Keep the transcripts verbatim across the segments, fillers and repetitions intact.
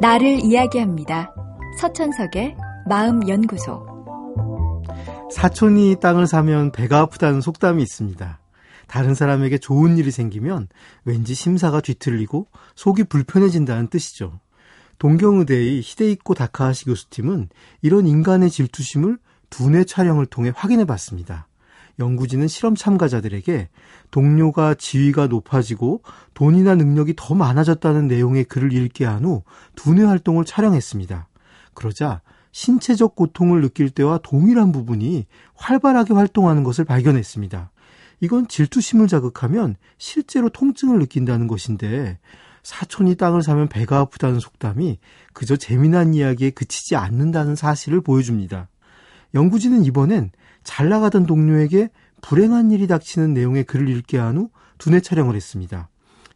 나를 이야기합니다. 서천석의 마음연구소. 사촌이 땅을 사면 배가 아프다는 속담이 있습니다. 다른 사람에게 좋은 일이 생기면 왠지 심사가 뒤틀리고 속이 불편해진다는 뜻이죠. 동경의대의 히데히코 다카하시 교수팀은 이런 인간의 질투심을 두뇌 촬영을 통해 확인해봤습니다. 연구진은 실험 참가자들에게 동료가 지위가 높아지고 돈이나 능력이 더 많아졌다는 내용의 글을 읽게 한 후 두뇌 활동을 촬영했습니다. 그러자 신체적 고통을 느낄 때와 동일한 부분이 활발하게 활동하는 것을 발견했습니다. 이건 질투심을 자극하면 실제로 통증을 느낀다는 것인데, 사촌이 땅을 사면 배가 아프다는 속담이 그저 재미난 이야기에 그치지 않는다는 사실을 보여줍니다. 연구진은 이번엔 잘 나가던 동료에게 불행한 일이 닥치는 내용의 글을 읽게 한 후 두뇌 촬영을 했습니다.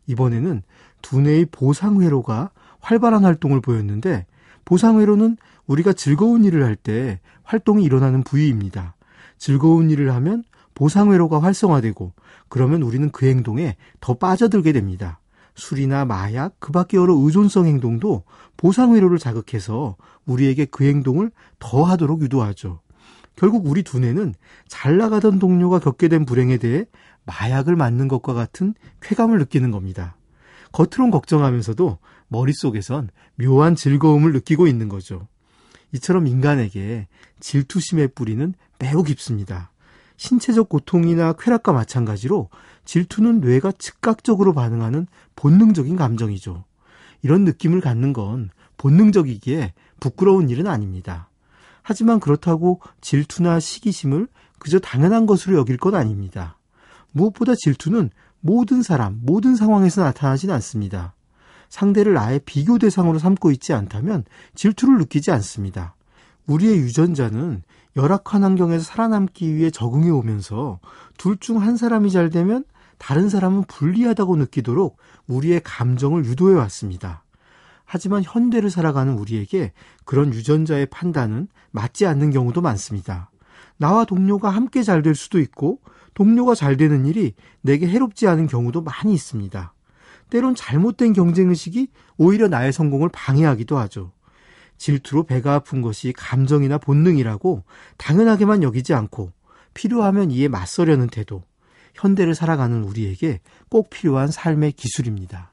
이번에는 두뇌의 보상회로가 활발한 활동을 보였는데, 보상회로는 우리가 즐거운 일을 할 때 활동이 일어나는 부위입니다. 즐거운 일을 하면 보상회로가 활성화되고, 그러면 우리는 그 행동에 더 빠져들게 됩니다. 술이나 마약, 그 밖의 여러 의존성 행동도 보상회로를 자극해서 우리에게 그 행동을 더 하도록 유도하죠. 결국 우리 두뇌는 잘 나가던 동료가 겪게 된 불행에 대해 마약을 맞는 것과 같은 쾌감을 느끼는 겁니다. 겉으론 걱정하면서도 머릿속에선 묘한 즐거움을 느끼고 있는 거죠. 이처럼 인간에게 질투심의 뿌리는 매우 깊습니다. 신체적 고통이나 쾌락과 마찬가지로 질투는 뇌가 즉각적으로 반응하는 본능적인 감정이죠. 이런 느낌을 갖는 건 본능적이기에 부끄러운 일은 아닙니다. 하지만 그렇다고 질투나 시기심을 그저 당연한 것으로 여길 건 아닙니다. 무엇보다 질투는 모든 사람, 모든 상황에서 나타나진 않습니다. 상대를 아예 비교 대상으로 삼고 있지 않다면 질투를 느끼지 않습니다. 우리의 유전자는 열악한 환경에서 살아남기 위해 적응해 오면서 둘 중 한 사람이 잘 되면 다른 사람은 불리하다고 느끼도록 우리의 감정을 유도해 왔습니다. 하지만 현대를 살아가는 우리에게 그런 유전자의 판단은 맞지 않는 경우도 많습니다. 나와 동료가 함께 잘 될 수도 있고, 동료가 잘 되는 일이 내게 해롭지 않은 경우도 많이 있습니다. 때론 잘못된 경쟁의식이 오히려 나의 성공을 방해하기도 하죠. 질투로 배가 아픈 것이 감정이나 본능이라고 당연하게만 여기지 않고 필요하면 이에 맞서려는 태도, 현대를 살아가는 우리에게 꼭 필요한 삶의 기술입니다.